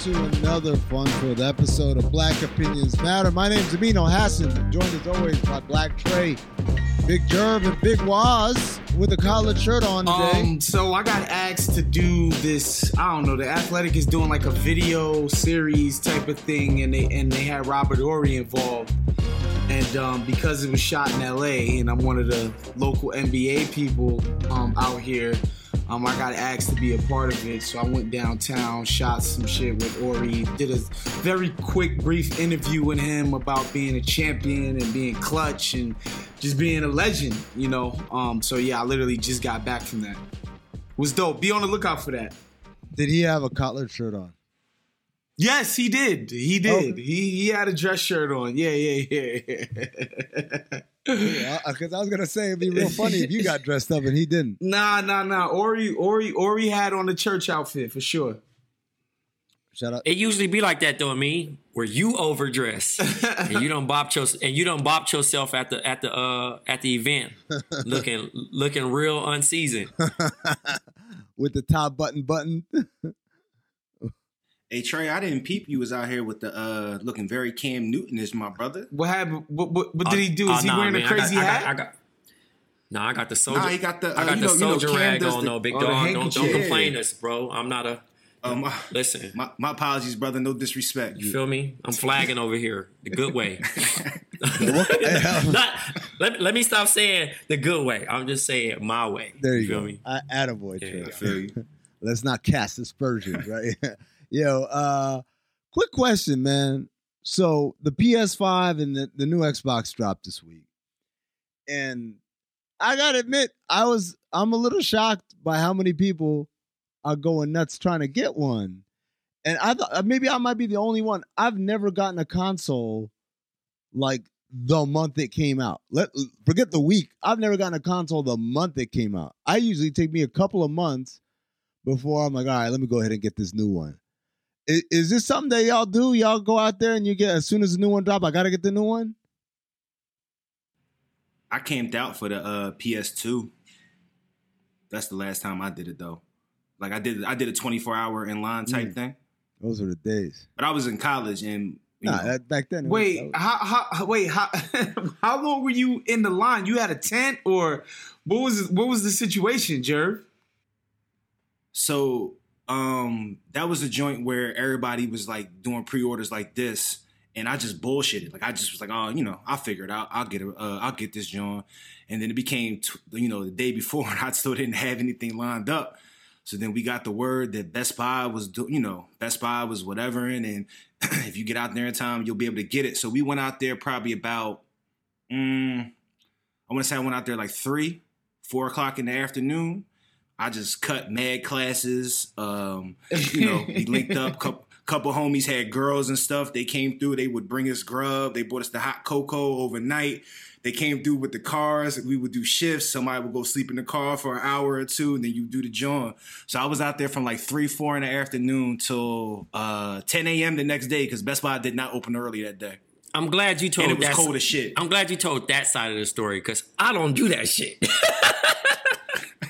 to another fun-filled episode of Black Opinions Matter. My name is Amino Hassan, joined as always by Black Trey, Big Jerv, and Big Waz with a collared shirt on today. So I got asked to do this, I don't know, The Athletic is doing like a video series type of thing, and they had Robert Ori involved. And because it was shot in LA, and I'm one of the local NBA people out here, I got asked to be a part of it, so I went downtown, shot some shit with Ori, did a very quick, brief interview with him about being a champion and being clutch and just being a legend, you know? So yeah, I literally just got back from that. It was dope. Be on the lookout for that. Did he have a collared shirt on? Yes, he did. He did. Oh. He had a dress shirt on. Yeah. Yeah, because I was gonna say it'd be real funny if you got dressed up and he didn't. Nah. Ori had on the church outfit for sure. Shout out. It usually be like that though, Amin, where you overdress and you done bopped yourself at the event, looking real unseasoned with the top button. Hey Trey, I didn't peep you was out here with the looking very Cam Newton-ish, my brother. What happened? What did he do? Is he wearing a crazy hat? No, I got the soldier. Nah, he got the. I got the soldier rag on. No, big dog. Don't complain, us, bro. I'm not a. Listen. My apologies, brother. No disrespect. You feel me? I'm flagging over here the good way. Let me stop saying the good way. I'm just saying my way. There you go. Feel me? Attaboy, Trey. I feel you. Let's not cast aspersions, right? Yo, Quick question, man. So the PS5 and the new Xbox dropped this week. And I gotta admit, I'm a little shocked by how many people are going nuts trying to get one. And I thought maybe I might be the only one. I've never gotten a console like the month it came out. Forget the week. I've never gotten a console the month it came out. I usually take me a couple of months before I'm like, all right, let me go ahead and get this new one. Is this something that y'all do? Y'all go out there and you get, as soon as the new one drops, I got to get the new one? I camped out for the PS2. That's the last time I did it, though. Like, I did a 24-hour in-line type thing. Those were the days. But I was in college, and... back then... How long were you in the line? You had a tent, or... What was the situation, Jerv? So, that was a joint where everybody was, like, doing pre-orders like this, and I just bullshitted. Like, I just was like, oh, you know, I figured out I'll get this joint. And then it became, the day before, and I still didn't have anything lined up. So then we got the word that Best Buy was whatever, and if you get out there in time, you'll be able to get it. So we went out there probably about, I want to say I went out there like 3, 4 o'clock in the afternoon. I just cut mad classes. We linked up. Couple homies had girls and stuff. They came through. They would bring us grub. They brought us the hot cocoa overnight. They came through with the cars. We would do shifts. Somebody would go sleep in the car for an hour or two, and then you do the joint. So I was out there from like 3, 4 in the afternoon till 10 a.m. the next day because Best Buy did not open early that day. I'm glad you told. And it was cold as shit. I'm glad you told that side of the story because I don't do that shit.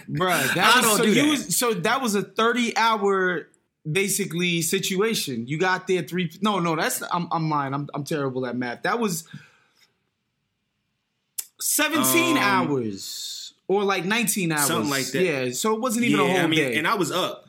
Bruh, so that was a 30-hour... basically situation. You got there 3. No, that's I'm lying. I'm terrible at math. That was 17 hours or like 19 hours, something like that. Yeah, so it wasn't even a whole day. And I was up.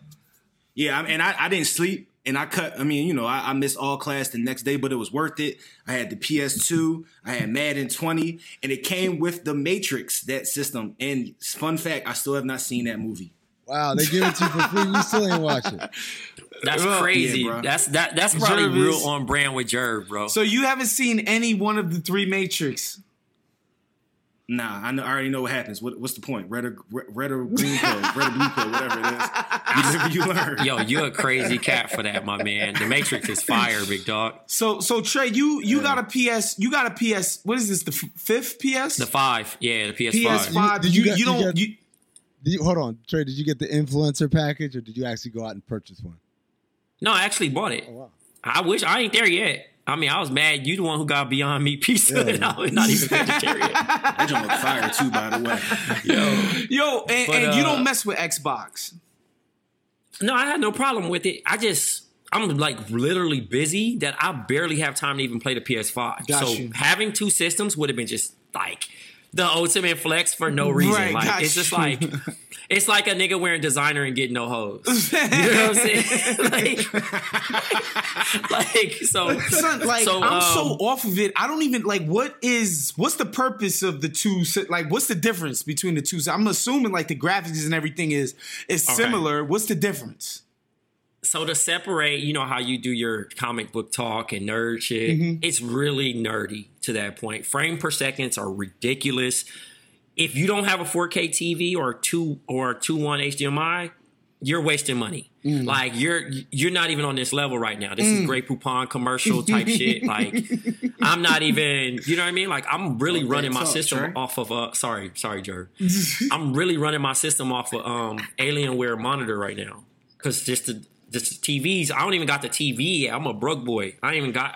Yeah, and I didn't sleep. And I cut. I mean, I missed all class the next day, but it was worth it. I had the PS2. I had Madden 20, and it came with The Matrix, that system. And fun fact, I still have not seen that movie. Wow, they give it to you for free. You still ain't watch it. That's crazy. Yeah, that's probably real on brand with Jerv, bro. So you haven't seen any one of the 3 Matrix? Nah, I already know what happens. What's the point? Red or blue pill, red or blue pill, whatever it is. You live, you learn. Yo, you're a crazy cat for that, my man. The Matrix is fire, big dog. So Trey, you got a PS. You got a PS. What is this? The 5th PS? The 5. Yeah, the PS5. PS5. Hold on, Trey, did you get the influencer package or did you actually go out and purchase one? No, I actually bought it. Oh, wow. I wish I ain't there yet. I mean, I was mad. You the one who got Beyond Meat pizza and I was not even vegetarian. That joint look fire too, by the way. Yo, and you don't mess with Xbox. No, I had no problem with it. I'm like literally busy that I barely have time to even play the PS5. Got so you. Having 2 systems would have been just like... the ultimate flex for no reason. Right, like it's just like it's like a nigga wearing designer and getting no hoes. You know what I'm saying? I'm so off of it. I don't even like what's the purpose of the 2? Like what's the difference between the 2? I'm assuming like the graphics and everything is similar. Okay. What's the difference? So to separate, you know how you do your comic book talk and nerd shit, It's really nerdy to that point. Frame per seconds are ridiculous. If you don't have a 4K TV or 2.1 HDMI, you're wasting money. Like you're not even on this level right now. This is Grey Poupon commercial type shit. Like I'm not even, you know what I mean? Like I'm really running my system off of sorry, Jer. I'm really running my system off of Alienware monitor right now because the TVs, I don't even got the TV yet. I'm a broke boy. I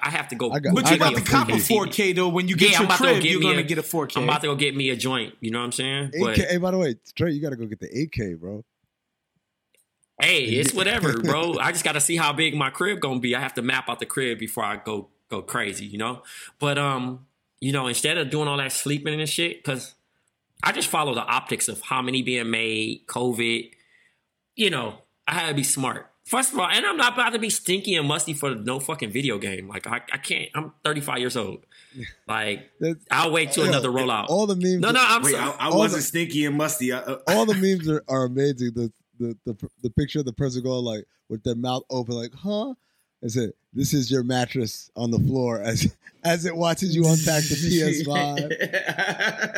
have to go. But you got the copper 4K though. When you get your crib, you're going to get a 4K. I'm about to go get me a joint. You know what I'm saying? 8K, hey, by the way, Trey, you got to go get the 8K, bro. Hey, it's whatever, bro. I just got to see how big my crib going to be. I have to map out the crib before I go crazy, you know? But, instead of doing all that sleeping and shit, because I just follow the optics of how many being made, COVID, I had to be smart. First of all, and I'm not about to be stinky and musty for no fucking video game. Like, I can't. I'm 35 years old. Like, I'll wait till another rollout. All the memes. No, I'm sorry. I wasn't stinky and musty. All the memes are amazing. The picture of the person going, like, with their mouth open, like, huh? and said, "This is your mattress on the floor as it watches you unpack the PS5."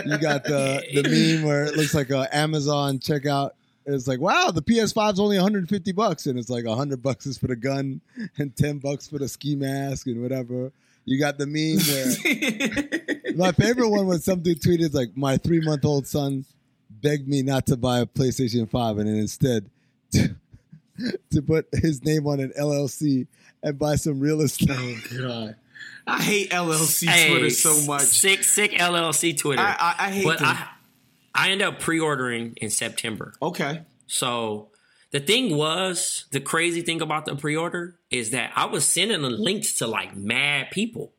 You got the meme where it looks like an Amazon checkout. It's like, wow, the PS5 is only $150, and it's like $100 is for the gun and $10 for the ski mask and whatever. You got the meme where my favorite one was some dude tweeted like, "My 3-month-old son begged me not to buy a PlayStation 5, and then instead to put his name on an LLC and buy some real estate." Oh God, I hate LLC Twitter so much. Sick LLC Twitter. I hate it. I ended up pre-ordering in September. Okay. So the thing was, the crazy thing about the pre-order is that I was sending the links to like mad people.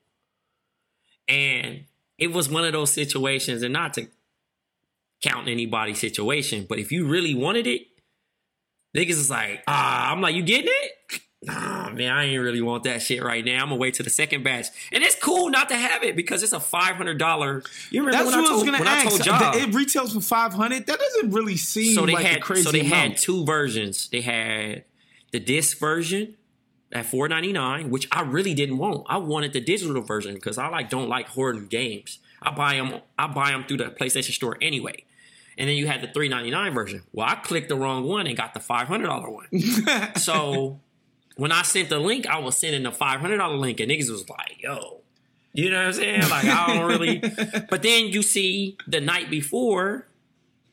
And it was one of those situations, and not to count anybody's situation, but if you really wanted it, niggas is like, I'm like, "You getting it? Nah, man, I ain't really want that shit right now. I'm gonna wait till the second batch." And it's cool not to have it because it's a $500. You remember that's when I told y'all it retails for $500. That doesn't really seem so like a crazy amount. So they had two versions. They had the disc version at $4.99, which I really didn't want. I wanted the digital version because I don't like hoarding games. I buy them through the PlayStation Store anyway. And then you had the $3.99 version. Well, I clicked the wrong one and got the $500 one. So when I sent the link, I was sending the $500 link, and niggas was like, "Yo," you know what I'm saying? Like, I don't really. But then you see the night before,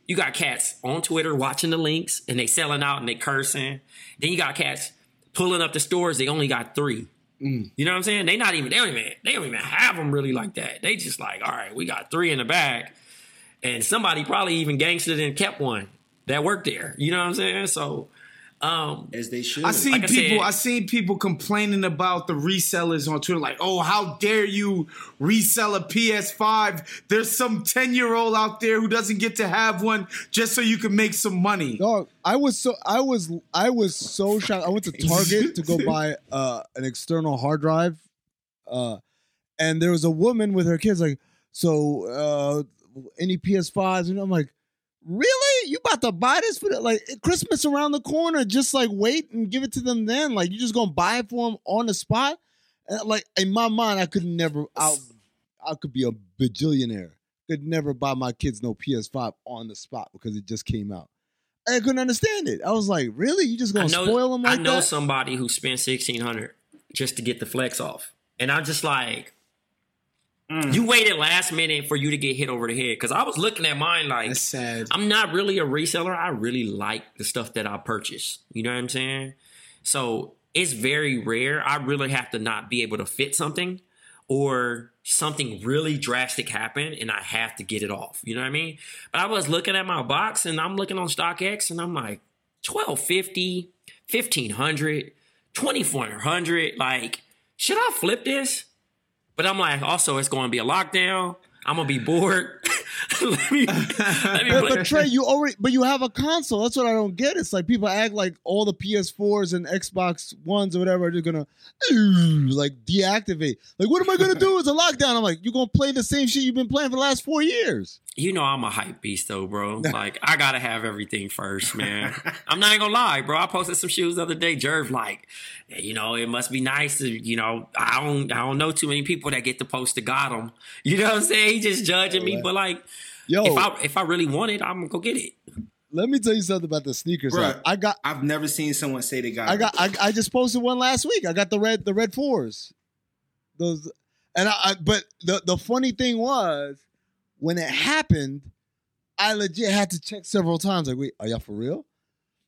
you got cats on Twitter watching the links, and they selling out and they cursing. Then you got cats pulling up the stores. They only got 3. Mm. You know what I'm saying? They don't even have them really like that. They just like, all right, we got 3 in the bag, and somebody probably even gangstered and kept one that worked there. You know what I'm saying? So. As they should. I seen people complaining about the resellers on Twitter, like, "Oh, how dare you resell a PS5? There's some 10-year-old out there who doesn't get to have one just so you can make some money." Dog, I was so shocked. I went to Target to go buy an external hard drive, and there was a woman with her kids, like, "So any PS5s?" And I'm like, "Really? You about to buy this for like Christmas around the corner? Just like wait and give it to them then? Like you just gonna buy it for them on the spot?" And like in my mind, I could be a bajillionaire. Could never buy my kids no PS5 on the spot because it just came out. And I couldn't understand it. I was like, "Really? You just gonna spoil them like that?" I know that? Somebody who spent $1,600 just to get the flex off, and I'm just like. Mm. You waited last minute for you to get hit over the head. Because I was looking at mine like, that's sad. I'm not really a reseller. I really like the stuff that I purchase. You know what I'm saying? So it's very rare. I really have to not be able to fit something or something really drastic happen and I have to get it off. You know what I mean? But I was looking at my box and I'm looking on StockX and I'm like, $1,250, $1,500, $2,400. Like, should I flip this? But I'm like, also, it's going to be a lockdown. I'm going to be bored. But Trey, you have a console. That's what I don't get. It's like people act like all the PS4s and Xbox Ones or whatever are just going to like deactivate. Like, what am I going to do? It's a lockdown. I'm like, you're going to play the same shit you've been playing for the last 4 years. You know I'm a hype beast, though, bro. Like, I got to have everything first, man. I'm not going to lie, bro. I posted some shoes the other day. Jerv, like, you know, it must be nice to, you know, I don't know too many people that get to post to got them. You know what I'm saying? He just judging me. But, like, yo, if I really want it, I'm going to go get it. Let me tell you something about the sneakers. Bro, I've never seen someone say they got it. I just posted one last week. I got the red 4s. Those, and but the funny thing was, when it happened, I legit had to check several times. Like, wait, are y'all for real?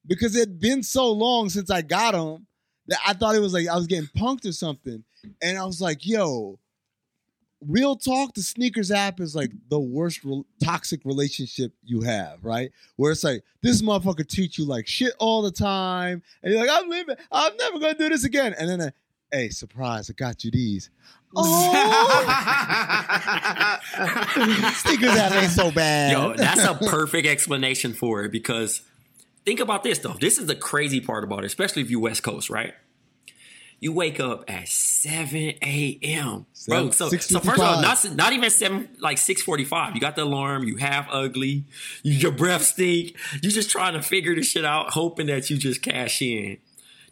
Because it had been so long since I got them that I thought it was like I was getting punked or something. And I was like, yo, real talk, the sneakers app is like the worst toxic relationship you have, right? Where it's like, this motherfucker treats you like shit all the time. And you're like, I'm leaving. I'm never going to do this again. And then, hey, surprise, I got you these. Oh, sneakers that ain't so bad. Yo, that's a perfect explanation for it because think about this though. This is the crazy part about it, especially if you West Coast, right? You wake up at 7 a.m. bro. So first of all, not even 7, like 6:45. You got the alarm. You half ugly. Your breath stink. You just trying to figure this shit out, hoping that you just cash in.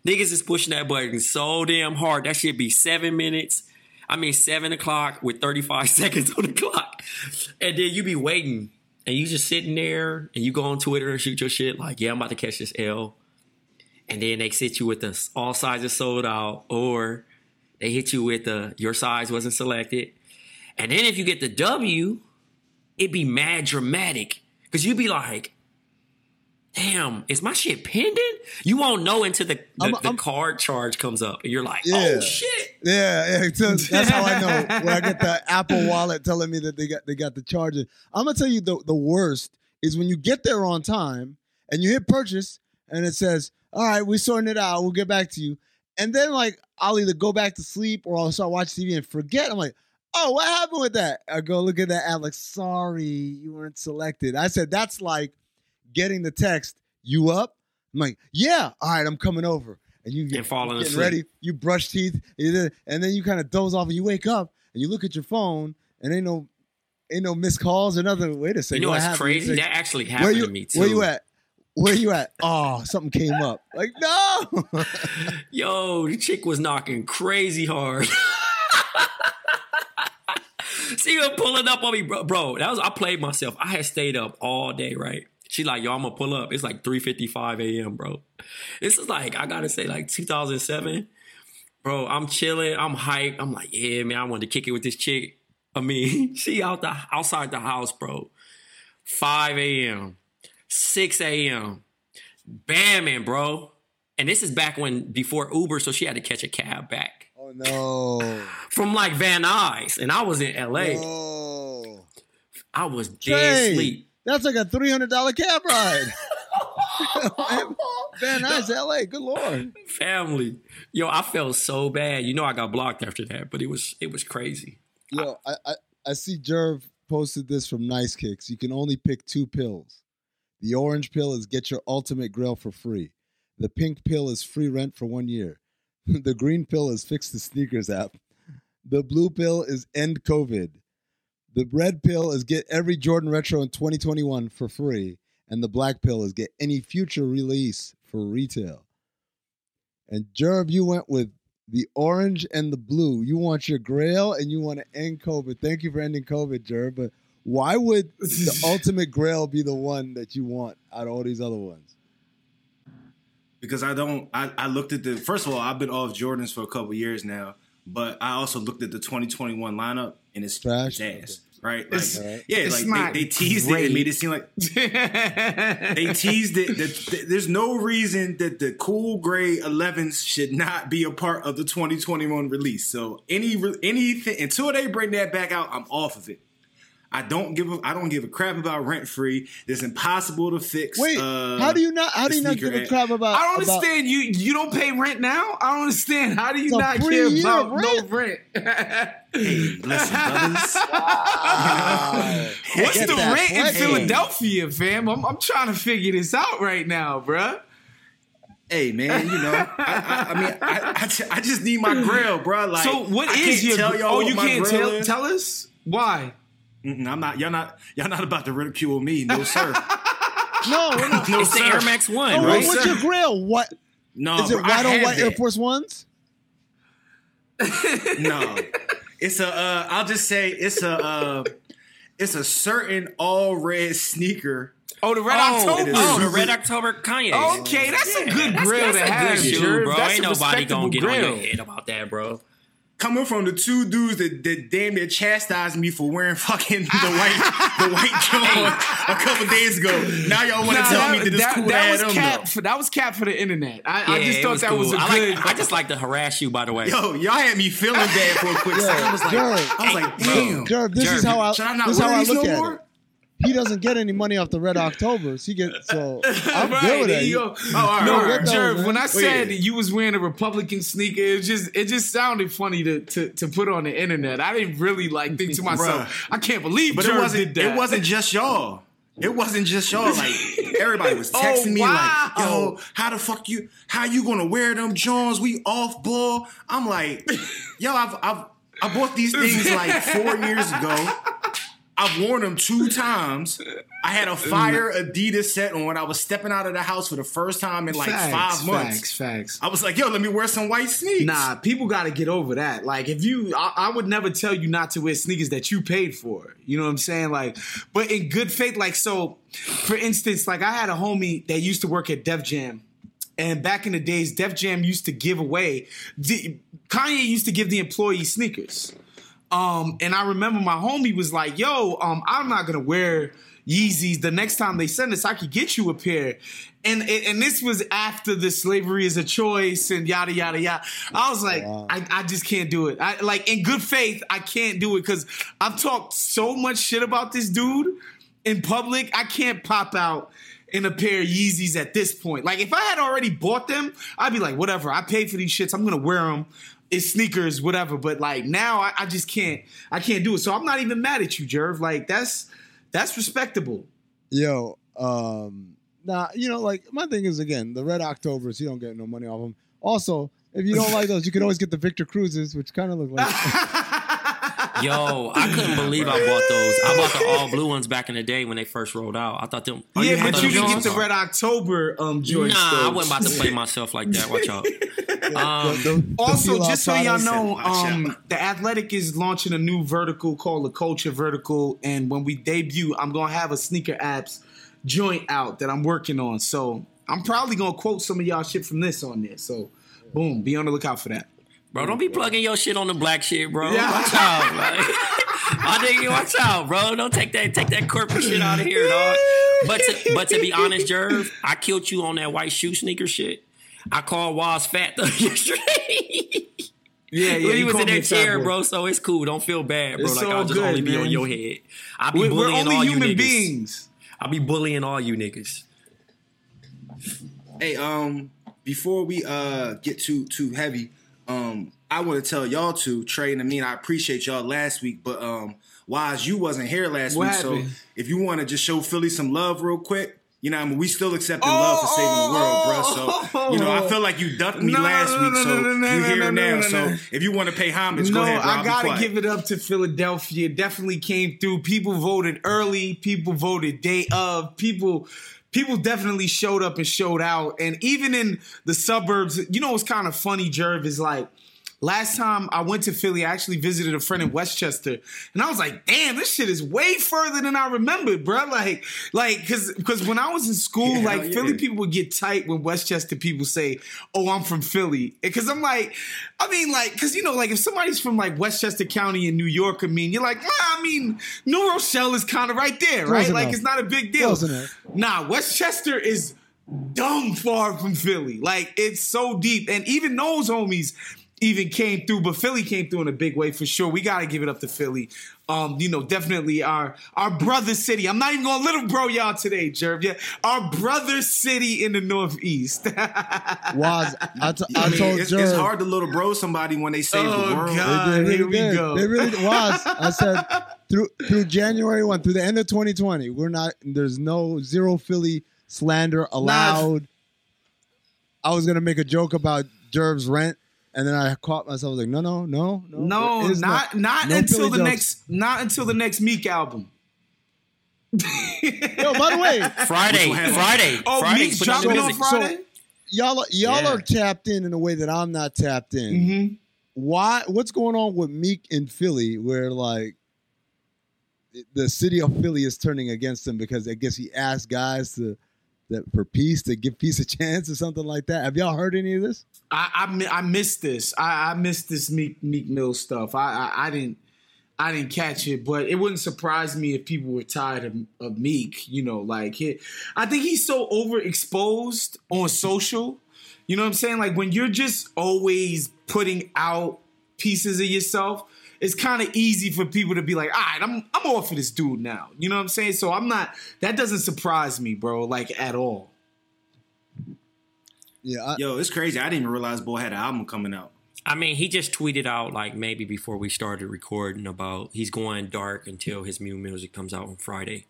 Niggas is pushing that button so damn hard. That shit be 7 minutes. I mean, 7 o'clock with 35 seconds on the clock. And then you be waiting. And you just sitting there and you go on Twitter and shoot your shit like, yeah, I'm about to catch this L. And then they sit you with the all sizes sold out, or they hit you with the your size wasn't selected. And then if you get the W, it'd be mad dramatic. Because you'd be like, damn, is my shit pending? You won't know until the card charge comes up. And you're like, yeah. Oh, shit. Yeah. That's how I know. When I get the Apple wallet telling me that they got the charges. I'm going to tell you the worst is when you get there on time and you hit purchase and it says, all right, we're sorting it out. We'll get back to you. And then, like, I'll either go back to sleep or I'll start watching TV and forget. I'm like, oh, what happened with that? I go look at that app like, sorry, you weren't selected. I said, that's like getting the text, you up? I'm like, yeah, all right, I'm coming over. And you get falling asleep. Ready. You brush teeth, and then you kind of doze off, and you wake up, and you look at your phone, and ain't no missed calls or nothing. Wait a second. You know what's crazy? That actually happened to me, too. Where you at? Oh, something came up. Like, no! Yo, the chick was knocking crazy hard. She was pulling up on me, bro. I played myself. I had stayed up all day, right? She like, yo, I'm going to pull up. It's like 3:55 a.m., bro. This is like, I got to say, like 2007. Bro, I'm chilling. I'm hyped. I'm like, yeah, man, I wanted to kick it with this chick. I mean, she outside the house, bro. 5 a.m., 6 a.m., bamming, bro. And this is back before Uber, so she had to catch a cab back. Oh, no. From like Van Nuys, and I was in L.A. Whoa. I was dead asleep. That's like a $300 cab ride. Van Nuys, L.A., good Lord. Family. Yo, I felt so bad. You know I got blocked after that, but it was crazy. Yo, I see Jerv posted this from Nice Kicks. You can only pick two pills. The orange pill is get your ultimate grail for free. The pink pill is free rent for 1 year. The green pill is fix the sneakers app. The blue pill is end COVID. The red pill is get every Jordan retro in 2021 for free. And the black pill is get any future release for retail. And Jerv, you went with the orange and the blue. You want your grail and you want to end COVID. Thank you for ending COVID, Jerv. But why would the ultimate grail be the one that you want out of all these other ones? Because I looked at first of all, I've been off Jordans for a couple years now, but I also looked at the 2021 lineup and it's trash ass, right? Like, yeah, it's like they teased great. It and made it seem like they teased it. That there's no reason that the cool gray 11s should not be a part of the 2021 release. So anything until they bring that back out, I'm off of it. I don't give a crap about rent free. It's impossible to fix. Wait, how do you not give a crap about? I don't understand. You don't pay rent now? I don't understand. How do you not care about rent? No rent? Hey, listen, brothers. Wow. What's the rent in Philadelphia, fam? I'm trying to figure this out right now, bruh. Hey, man, you know, I mean, I just need my grill, bro. Like, so what is your? You can't tell us why. Mm-mm, I'm not. Y'all not about to ridicule me, no sir. No, we're not. No, it's sir. The Air Max 1. No, right? What's your grill? What? No, is it white on white Air Force Ones? No, it's a. I'll just say it's a. It's a certain all red sneaker. Oh, the Red October. Oh, the Red October Kanye. Okay, that's a good grill to have, dude, bro. Ain't nobody gonna get on your head about that, bro. Coming from the two dudes that damn near chastised me for wearing fucking the white John a couple days ago. Now y'all want to tell me that it's cool to was cap for, that was cap for the internet. I just thought that cool. was a I good. Like, I just like to harass you, by the way. Yo, y'all had me feeling bad for a quick second. I was like, damn. Jerv, this is how I look at it. He doesn't get any money off the Red Octobers. He gets so I'm right, good with that. Go. Oh, all right. No, all right. Jerv, when I said that you was wearing a Republican sneaker, it just sounded funny to put on the internet. I didn't really like think to myself, bruh. I can't believe Jerv did that. It wasn't just y'all. Like everybody was texting me like, "Yo, how the fuck you? How you gonna wear them Jones? We off ball." I'm like, "Yo, I bought these things like 4 years ago." I've worn them 2 times. I had a fire Adidas set on when I was stepping out of the house for the first time in like 5 months. Facts. I was like, yo, let me wear some white sneakers. Nah, people got to get over that. Like, if you, I would never tell you not to wear sneakers that you paid for. You know what I'm saying? Like, but in good faith, like, so, for instance, like, I had a homie that used to work at Def Jam. And back in the days, Def Jam used to give away, Kanye used to give the employees sneakers. And I remember my homie was like, yo, I'm not going to wear Yeezys. The next time they send us, I could get you a pair. And this was after the slavery is a choice and yada, yada, yada. I was like, wow. I just can't do it. I, like, in good faith, I can't do it because I've talked so much shit about this dude in public. I can't pop out in a pair of Yeezys at this point. Like, if I had already bought them, I'd be like, whatever. I paid for these shits. I'm going to wear them. It's sneakers, whatever. But, like, now I just can't. I can't do it. So I'm not even mad at you, Jerv. Like, that's respectable. Yo, you know, like, my thing is, again, the Red Octobers, you don't get no money off them. Also, if you don't like those, you can always get the Victor Cruzes, which kind of look like... Yo, I couldn't believe I bought those. I bought the all blue ones back in the day when they first rolled out. I thought them. Yeah, but you didn't get the Red October joints. Nah, I wasn't about to play myself like that. Watch out. Also, just so y'all know, The Athletic is launching a new vertical called the Culture Vertical. And when we debut, I'm going to have a Sneaker Apps joint out that I'm working on. So I'm probably going to quote some of y'all shit from this on there. So, boom, be on the lookout for that. Bro, don't be plugging your shit on the black shit, bro. Yeah. Watch out, man. My nigga, watch out, bro. Don't take that corporate shit out of here, dog. But to be honest, Jerv, I killed you on that white shoe sneaker shit. I called Waz fat though yesterday. Yeah, he was in that chair, bro. So it's cool. Don't feel bad, bro. It's like so I'll just good, only be man. On your head. I be bullying only all human you niggas. Beings. I be bullying all you niggas. Hey, before we get too heavy. I want to tell y'all to Trey and Amin, I appreciate y'all last week, but Waz, you wasn't here last week, happened? So if you want to just show Philly some love real quick, you know what I mean? We still accepting love for saving the world, bro. So, you know, I feel like you ducked me last week, so you're here now. So if you want to pay homage, go ahead, bro. I got to give it up to Philadelphia. Definitely came through. People voted early. People voted day of. People definitely showed up and showed out. And even in the suburbs, you know what's kind of funny, Jerv, is like, last time I went to Philly, I actually visited a friend in Westchester. And I was like, damn, this shit is way further than I remembered, bro. Like, because when I was in school, yeah, like, Philly people would get tight when Westchester people say, oh, I'm from Philly. Because I'm like, I mean, like, because, you know, like, if somebody's from, like, Westchester County in New York, I mean, you're like, New Rochelle is kind of right there, right? Close like, enough. It's not a big deal. Nah, Westchester is dumb far from Philly. Like, it's so deep. And even those homies even came through. But Philly came through in a big way, for sure. We got to give it up to Philly. You know, definitely our brother city. I'm not even going to little bro y'all today, Jerv. Yeah, our brother city in the Northeast. Waz, I told Jerv. It's hard to little bro somebody when they save the world. God, here we go. They really Waz, I said, through January 1, through the end of 2020, there's no zero Philly slander allowed. I was going to make a joke about Jerv's rent. And then I caught myself like, no. Not until the next Meek album. Yo, by the way, Friday. Oh, Meek's dropping on Friday. So, y'all are tapped in a way that I'm not tapped in. Mm-hmm. Why? What's going on with Meek in Philly? Where like the city of Philly is turning against him because I guess he asked guys to give peace a chance or something like that. Have y'all heard any of this? I missed this. I missed this Meek Mill stuff. I didn't catch it, but it wouldn't surprise me if people were tired of Meek. You know, like I think he's so overexposed on social. You know what I'm saying? Like when you're just always putting out pieces of yourself, it's kind of easy for people to be like, all right, I'm off of this dude now. You know what I'm saying? So I'm not. That doesn't surprise me, bro. Like at all. Yeah. Yo, it's crazy. I didn't even realize Boy had an album coming out. I mean, he just tweeted out like maybe before we started recording about he's going dark until his new music comes out on Friday.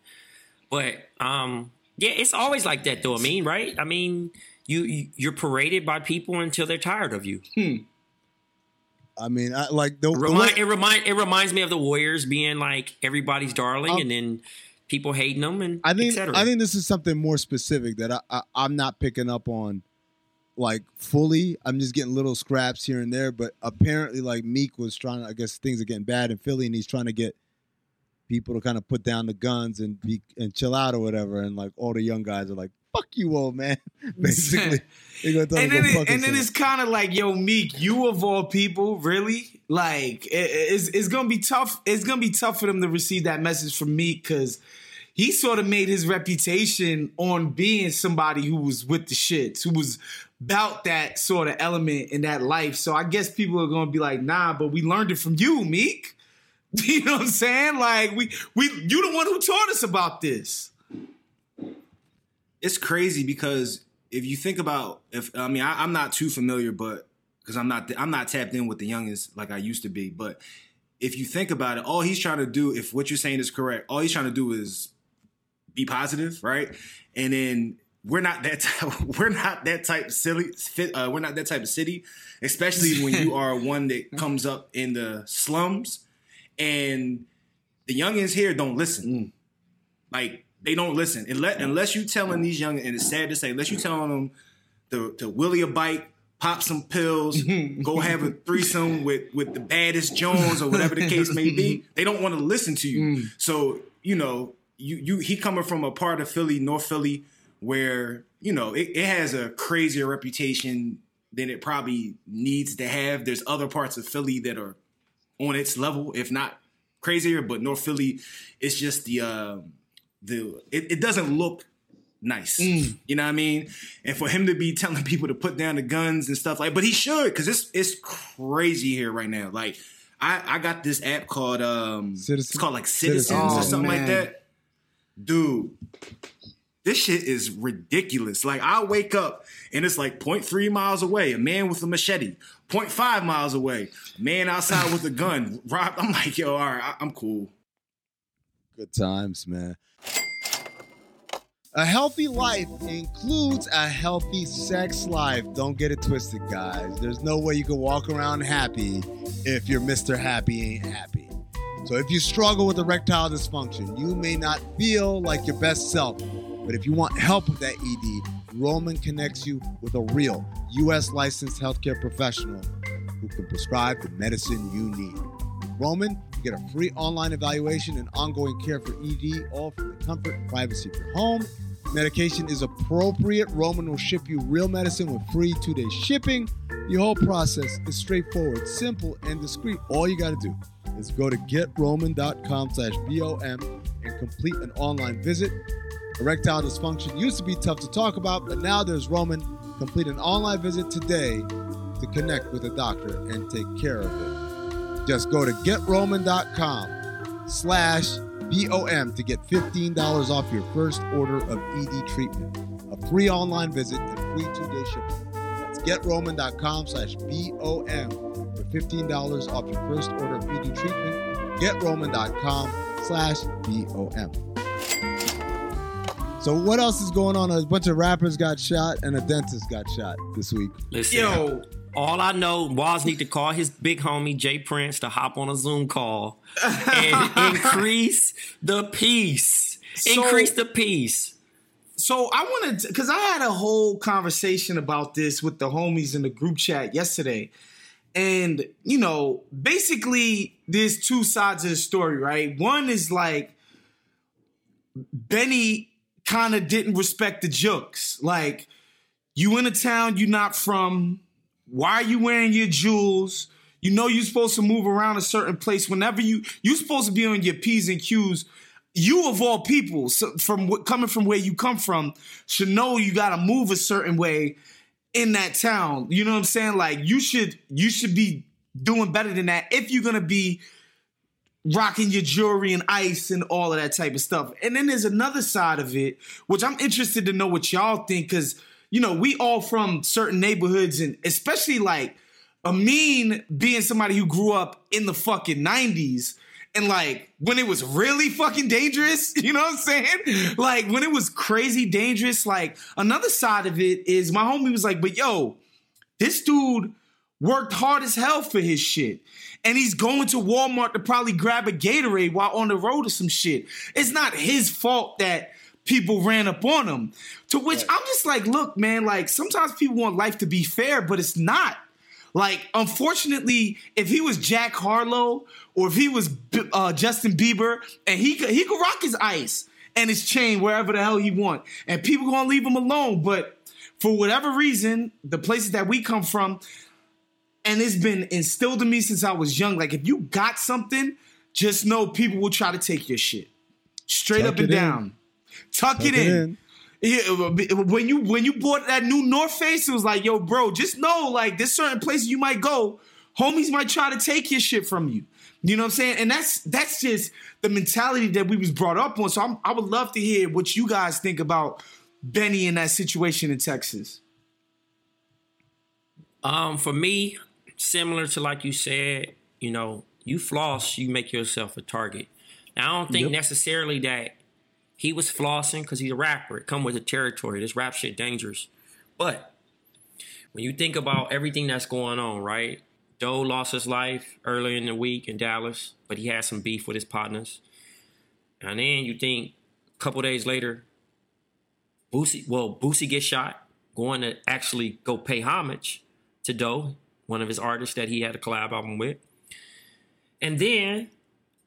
But yeah, it's always like that, though. I mean, right? I mean, you're paraded by people until they're tired of you. I mean, I like it reminds me of the Warriors being like everybody's darling, and then people hating them, and I think this is something more specific that I'm not picking up on, like fully. I'm just getting little scraps here and there, but apparently, like Meek was trying. I guess things are getting bad in Philly, and he's trying to get people to kind of put down the guns and chill out or whatever. And like all the young guys are like, "Fuck you, old man." Basically, and then it's kind of like, "Yo, Meek, you of all people, really? Like, it's gonna be tough. It's gonna be tough for them to receive that message from Meek because." He sort of made his reputation on being somebody who was with the shits, who was about that sort of element in that life. So I guess people are going to be like, nah, but we learned it from you, Meek. You know what I'm saying? Like, you the one who taught us about this. It's crazy because if you think about, I'm not too familiar, but because I'm not tapped in with the youngest like I used to be. But if you think about it, all he's trying to do, if what you're saying is correct, all he's trying to do is be positive, right? And then we're not that type of city, especially when you are one that comes up in the slums, and the youngins here don't listen. Like they don't listen unless you telling these youngins, and it's sad to say, unless you telling them to wheelie a bike, pop some pills, go have a threesome with the baddest Jones or whatever the case may be. They don't want to listen to you. So you know. He coming from a part of Philly, North Philly, where, you know, it has a crazier reputation than it probably needs to have. There's other parts of Philly that are on its level, if not crazier, but North Philly, it's just it doesn't look nice. You know what I mean? And for him to be telling people to put down the guns and stuff like, but he should, because it's crazy here right now. Like I got this app called it's called like Citizens or something like that. Dude, this shit is ridiculous. Like, I wake up and it's like 0.3 miles away, a man with a machete. 0.5 miles away, a man outside with a gun. Rob, I'm like, yo, all right, I'm cool. Good times, man. A healthy life includes a healthy sex life. Don't get it twisted, guys. There's no way you can walk around happy if you're Mr. Happy ain't happy. So if you struggle with erectile dysfunction, you may not feel like your best self. But if you want help with that ED, Roman connects you with a real U.S. licensed healthcare professional who can prescribe the medicine you need. Roman, you get a free online evaluation and ongoing care for ED, all from the comfort and privacy of your home. Medication is appropriate. Roman will ship you real medicine with free 2-day shipping. The whole process is straightforward, simple, and discreet. All you got to do is go to getroman.com/BOM and complete an online visit. Erectile dysfunction used to be tough to talk about, but now there's Roman. Complete an online visit today to connect with a doctor and take care of it. Just go to getroman.com/BOM to get $15 off your first order of ED treatment, a free online visit, and free 2-day shipping. That's getroman.com/BOM for $15 off your first order of ED treatment. getroman.com/BOM. So what else is going on? A bunch of rappers got shot and a dentist got shot this week. Listen, yo. All I know, Waz need to call his big homie, Jay Prince, to hop on a Zoom call and increase the peace. Increase the peace. So I wanted to, because I had a whole conversation about this with the homies in the group chat yesterday. And, you know, basically there's two sides of the story, right? One is like Benny kind of didn't respect the jokes. Like, you in a town you're not from. Why are you wearing your jewels? You know you're supposed to move around a certain place whenever you're supposed to be on your P's and Q's. You of all people, so coming from where you come from, should know you got to move a certain way in that town. You know what I'm saying? Like you should be doing better than that if you're gonna be rocking your jewelry and ice and all of that type of stuff. And then there's another side of it, which I'm interested to know what y'all think because. You know, we all from certain neighborhoods, and especially like Amin being somebody who grew up in the fucking 90s and like when it was really fucking dangerous, you know what I'm saying? Like when it was crazy dangerous, like another side of it is my homie was like, but yo, this dude worked hard as hell for his shit. And he's going to Walmart to probably grab a Gatorade while on the road or some shit. It's not his fault that people ran up on him. To which I'm just like, look, man, like sometimes people want life to be fair, but it's not. Like, unfortunately, if he was Jack Harlow or if he was Justin Bieber, and he could rock his ice and his chain wherever the hell he want, and people gonna leave him alone. But for whatever reason, the places that we come from, and it's been instilled in me since I was young, like if you got something, just know people will try to take your shit straight up and down. Tuck it in. When you bought that new North Face, it was like, yo, bro, just know, like, there's certain places you might go, homies might try to take your shit from you. You know what I'm saying? And that's just the mentality that we was brought up on. So I would love to hear what you guys think about Benny in that situation in Texas. For me, similar to like you said, you know, you floss, you make yourself a target. Now, I don't think necessarily that he was flossing because he's a rapper. It come with the territory. This rap shit dangerous. But when you think about everything that's going on, right? Doe lost his life earlier in the week in Dallas, but he had some beef with his partners. And then you think a couple days later, Boosie gets shot, going to actually go pay homage to Doe, one of his artists that he had a collab album with. And then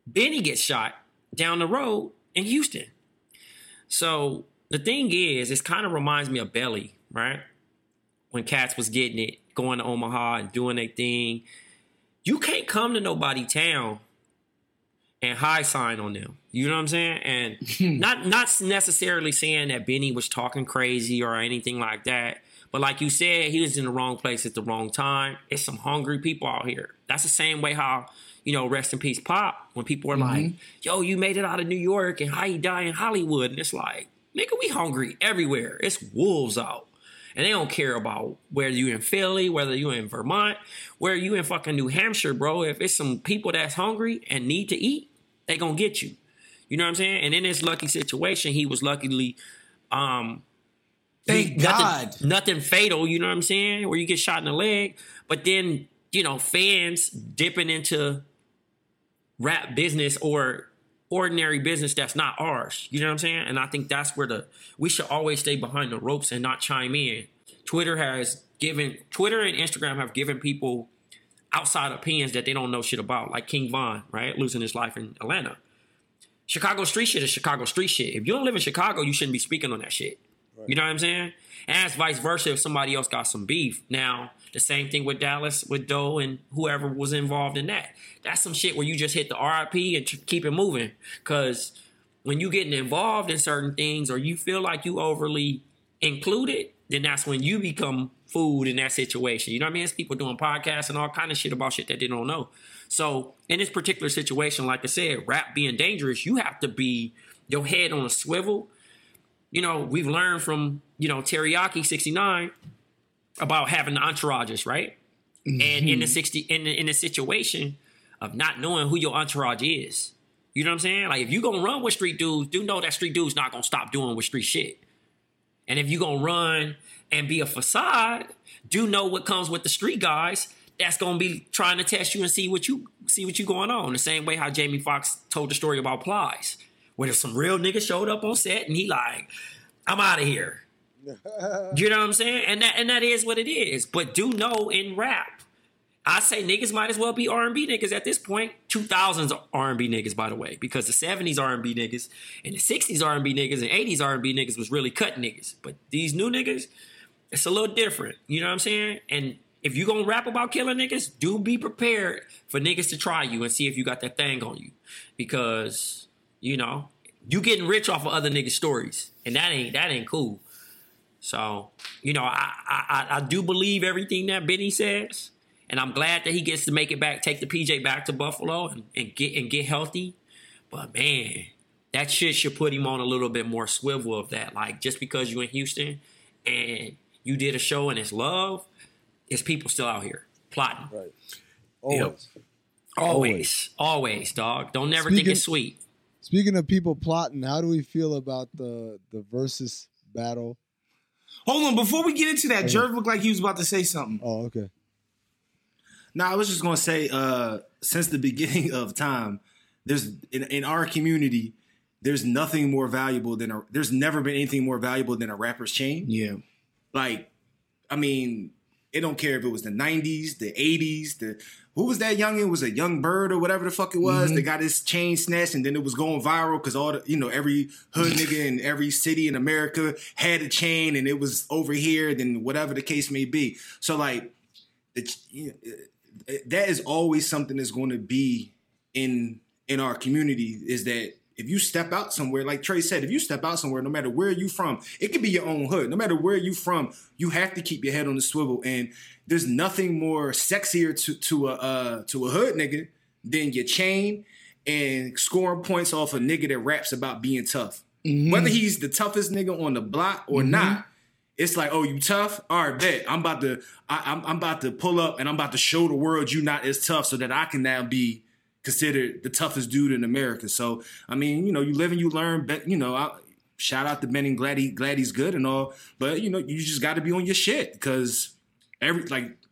Benny gets shot down the road in Houston. So the thing is, it kind of reminds me of Belly, right? When cats was getting it, going to Omaha and doing their thing. You can't come to nobody town and high sign on them. You know what I'm saying? And not necessarily saying that Benny was talking crazy or anything like that. But like you said, he was in the wrong place at the wrong time. It's some hungry people out here. That's the same way how, you know, rest in peace Pop, when people are like, yo, you made it out of New York and how you die in Hollywood. And it's like, nigga, we hungry everywhere. It's wolves out. And they don't care about whether you in Philly, whether you in Vermont, whether you in fucking New Hampshire, bro. If it's some people that's hungry and need to eat, they gonna get you. You know what I'm saying? And in this lucky situation, he was luckily... Nothing fatal, you know what I'm saying? Where you get shot in the leg. But then, you know, fans dipping into rap business or ordinary business that's not ours. You know what I'm saying? And I think that's where we should always stay behind the ropes and not chime in. Twitter and Instagram have given people outside opinions that they don't know shit about, like King Von, right? Losing his life in Atlanta. Chicago street shit is Chicago street shit. If you don't live in Chicago, you shouldn't be speaking on that shit. You know what I'm saying? And that's vice versa if somebody else got some beef. Now, the same thing with Dallas, with Doe and whoever was involved in that. That's some shit where you just hit the RIP and keep it moving. Because when you getting involved in certain things or you feel like you overly included, then that's when you become food in that situation. You know what I mean? It's people doing podcasts and all kind of shit about shit that they don't know. So in this particular situation, like I said, rap being dangerous, you have to be your head on a swivel. You know, we've learned from, you know, Teriyaki 69 about having the entourages, right? Mm-hmm. And in the situation of not knowing who your entourage is. You know what I'm saying? Like, if you're going to run with street dudes, do know that street dudes not going to stop doing with street shit. And if you're going to run and be a facade, do know what comes with the street guys that's going to be trying to test you and see what you going on. The same way how Jamie Foxx told the story about Plies. Where if some real nigga showed up on set and he like, I'm out of here. You know what I'm saying? And that is what it is. But do know in rap, I say niggas might as well be R&B niggas at this point. 2000s R&B niggas, by the way, because the 70s R&B niggas and the 60s R&B niggas and 80s R&B niggas was really cut niggas. But these new niggas, it's a little different. You know what I'm saying? And if you gonna rap about killing niggas, do be prepared for niggas to try you and see if you got that thing on you. Because... you know, you getting rich off of other niggas' stories, and that ain't cool. So, you know, I do believe everything that Benny says, and I'm glad that he gets to make it back, take the PJ back to Buffalo and get healthy. But man, that shit should put him on a little bit more swivel of that. Like, just because you in Houston and you did a show and it's love, it's people still out here plotting. Right. Always. Yep. Always, dog. Don't never think it's sweet. Speaking of people plotting, how do we feel about the versus battle? Hold on, before we get into that, Jerv looked like he was about to say something. Oh, okay. No, I was just going to say, since the beginning of time, there's in our community, there's nothing more valuable than a, there's never been anything more valuable than a rapper's chain. Yeah. Like, I mean, it don't care if it was the 90s, the 80s, the, who was that youngin? Was a Young Bird or whatever the fuck it was. Mm-hmm. They got his chain snatched and then it was going viral because all the, you know, every hood nigga in every city in America had a chain and it was over here, then whatever the case may be. So like, that is always something that's going to be in our community, is that if you step out somewhere, like Trey said, if you step out somewhere, no matter where you from, it could be your own hood. No matter where you from, you have to keep your head on the swivel. And there's nothing more sexier to a hood nigga than your chain and scoring points off a nigga that raps about being tough. Mm-hmm. Whether he's the toughest nigga on the block or mm-hmm. not, it's like, oh, you tough? All right, bet. I'm about to pull up and I'm about to show the world you not as tough so that I can now be considered the toughest dude in America. So, I mean, you know, you live and you learn. But, you know, shout out to Benny, glad he's good and all. But, you know, you just got to be on your shit because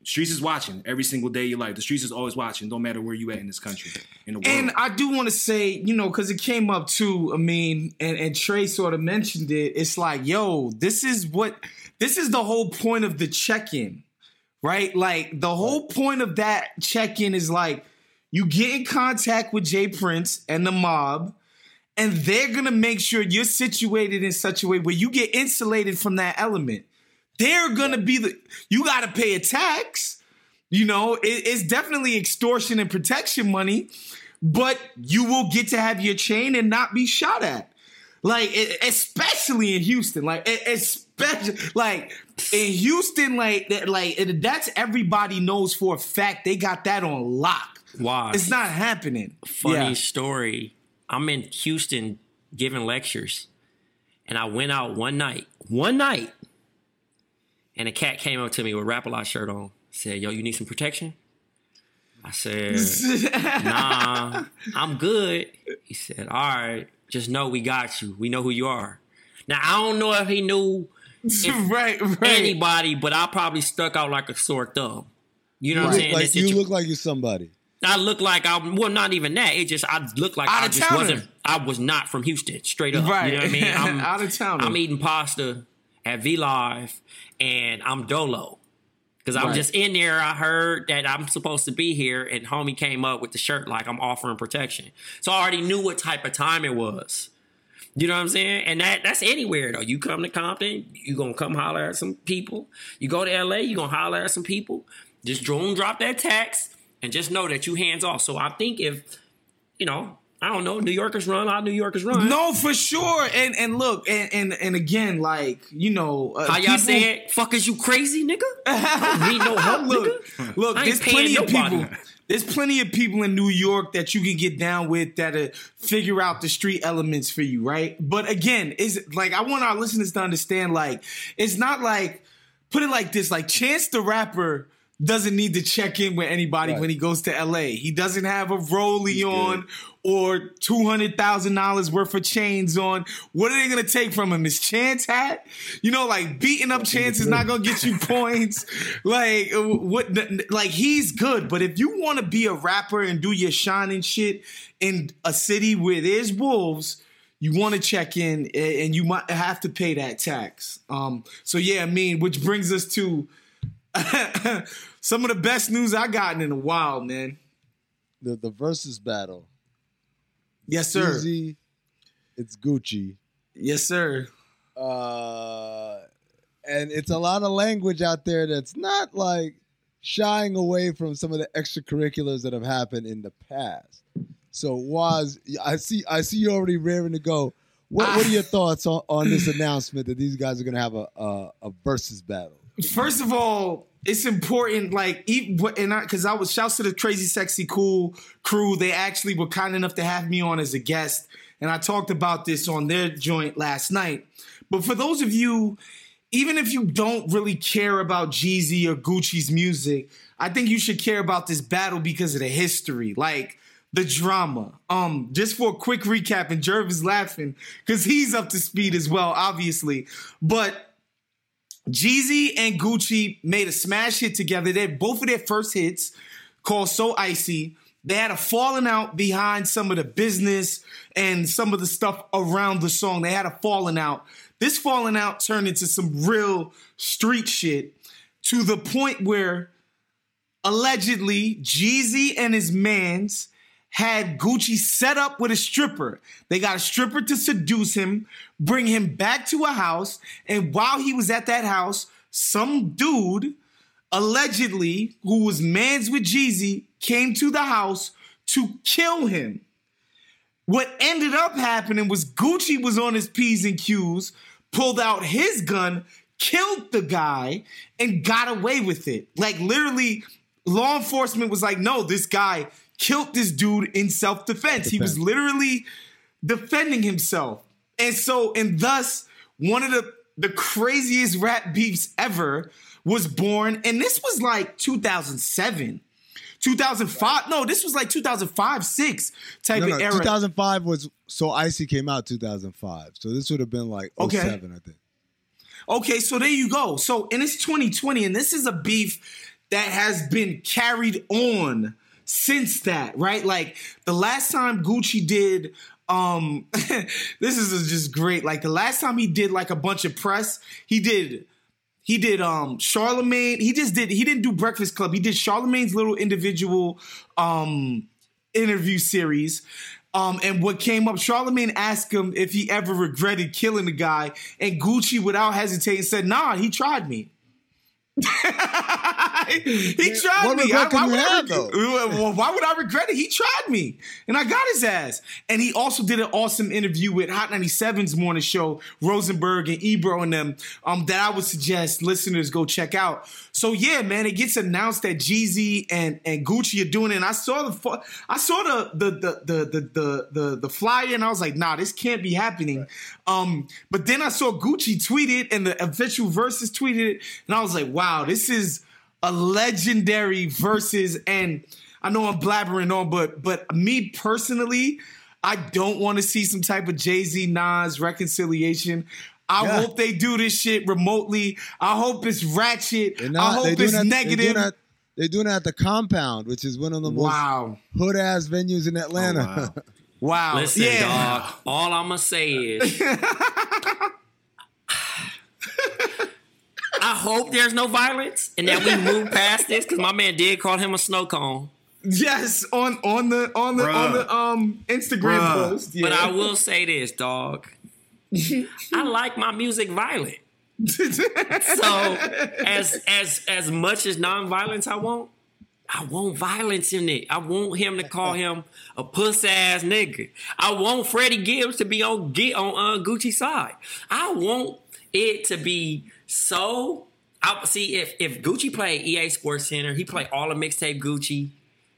Streets is watching every single day of your life. The streets is always watching, don't matter where you at in this country, in the world. And I do want to say, you know, because it came up too, I mean, and Trey sort of mentioned it. It's like, yo, this is the whole point of the check-in, right? Like, the whole point of that check-in is like, you get in contact with Jay Prince and the mob, and they're going to make sure you're situated in such a way where you get insulated from that element. They're going to be you got to pay a tax. You know, it's definitely extortion and protection money, but you will get to have your chain and not be shot at. Like, especially in Houston, that's everybody knows for a fact. They got that on lock. Wow. It's not happening. Funny story. I'm in Houston giving lectures and I went out one night. And a cat came up to me with a Rap-A-Lot shirt on. Said, yo, you need some protection? I said, nah, I'm good. He said, all right, just know we got you. We know who you are. Now, I don't know if he knew anybody, but I probably stuck out like a sore thumb. You know what I'm saying? Like, you look like you're somebody. I look like not even that. It just, I look like out I just towner. Wasn't, I was not from Houston, straight up. Right. You know what I mean? I'm out of town. I'm eating pasta at V Live, and I'm Dolo. Because I'm just in there, I heard that I'm supposed to be here, and homie came up with the shirt like I'm offering protection. So I already knew what type of time it was. You know what I'm saying? And that's anywhere, though. You come to Compton, you're going to come holler at some people. You go to L.A., you're going to holler at some people. Just drop that tax, and just know that you hands off. So I think if, you know, I don't know, New Yorkers run, all New Yorkers run. No, for sure. And look, and again, like, you know, how y'all say it? Fuck, is you crazy, nigga? We no help, nigga. Look, there's plenty of people. There's plenty of people in New York that you can get down with that'll figure out the street elements for you, right? But again, is like, I want our listeners to understand, like, it's not like, put it like this, like Chance the Rapper doesn't need to check in with anybody when he goes to L.A. He doesn't have a rollie on or $200,000 worth of chains on. What are they going to take from him? His Chance hat? You know, like, beating up Chance is not going to get you points. Like, what? Like, he's good. But if you want to be a rapper and do your shining shit in a city where there's wolves, you want to check in and you might have to pay that tax. So, yeah, I mean, which brings us to some of the best news I gotten in a while, man. The versus battle. Yes, sir. Jeezy, it's Gucci. Yes, sir. And it's a lot of language out there that's not like shying away from some of the extracurriculars that have happened in the past. So, Waz, I see you already raring to go. What are your thoughts on this announcement that these guys are going to have a versus battle? First of all, it's important, like, because I was shouts to the Crazy Sexy Cool crew. They actually were kind enough to have me on as a guest, and I talked about this on their joint last night. But for those of you, even if you don't really care about Jeezy or Gucci's music, I think you should care about this battle because of the history, like the drama. Just for a quick recap, and Jervis laughing because he's up to speed as well, obviously, but Jeezy and Gucci made a smash hit together. They had both of their first hits. called So Icy. They had a falling out behind some of the business and some of the stuff around the song. They had a falling out. This falling out turned into some real street shit to the point where allegedly Jeezy and his mans had Gucci set up with a stripper. They got a stripper to seduce him, bring him back to a house. And while he was at that house, some dude, allegedly, who was mans with Jeezy, came to the house to kill him. What ended up happening was Gucci was on his P's and Q's, pulled out his gun, killed the guy, and got away with it. Like, literally, law enforcement was like, no, this guy killed this dude in self-defense. He was literally defending himself. And so, and thus, one of the craziest rap beefs ever was born. And this was like 2007. 2005. No, this was like 2005, 6 type of era. 2005 was, So Icy came out 2005. So this would have been like 07, I think. Okay, so there you go. So, and it's 2020, and this is a beef that has been carried on since that, right? Like, the last time Gucci did, this is just great. Like, the last time he did, like, a bunch of press, he did Charlemagne. He didn't do Breakfast Club. He did Charlemagne's little individual interview series. And what came up, Charlemagne asked him if he ever regretted killing the guy, and Gucci, without hesitating, said, nah, he tried me. He tried me. Why would I regret it? He tried me, and I got his ass. And he also did an awesome interview with Hot 97's morning show, Rosenberg and Ebro and them, that I would suggest listeners go check out. So yeah, man, it gets announced that Jeezy and Gucci are doing it. And I saw the flyer, and I was like, nah, this can't be happening. Right. But then I saw Gucci tweet it, and the official Versus tweeted it, and I was like, wow, this is a legendary Versus. And I know I'm blabbering on, but me personally, I don't want to see some type of Jay-Z Nas reconciliation. I hope they do this shit remotely. I hope it's ratchet. I hope it's negative. They're doing it at the Compound, which is one of the most hood-ass venues in Atlanta. Oh, wow. Listen, dog, all I'm going to say is I hope there's no violence and that we move past this, because my man did call him a snow cone. Yes, on the Instagram post. Yeah. But I will say this, dog. I like my music violent. So as much as nonviolence I want violence in it. I want him to call him a puss ass nigga. I want Freddie Gibbs to be on Gucci's side. I want it to be so. I see if Gucci played EA Sports Center, he played all the mixtape Gucci.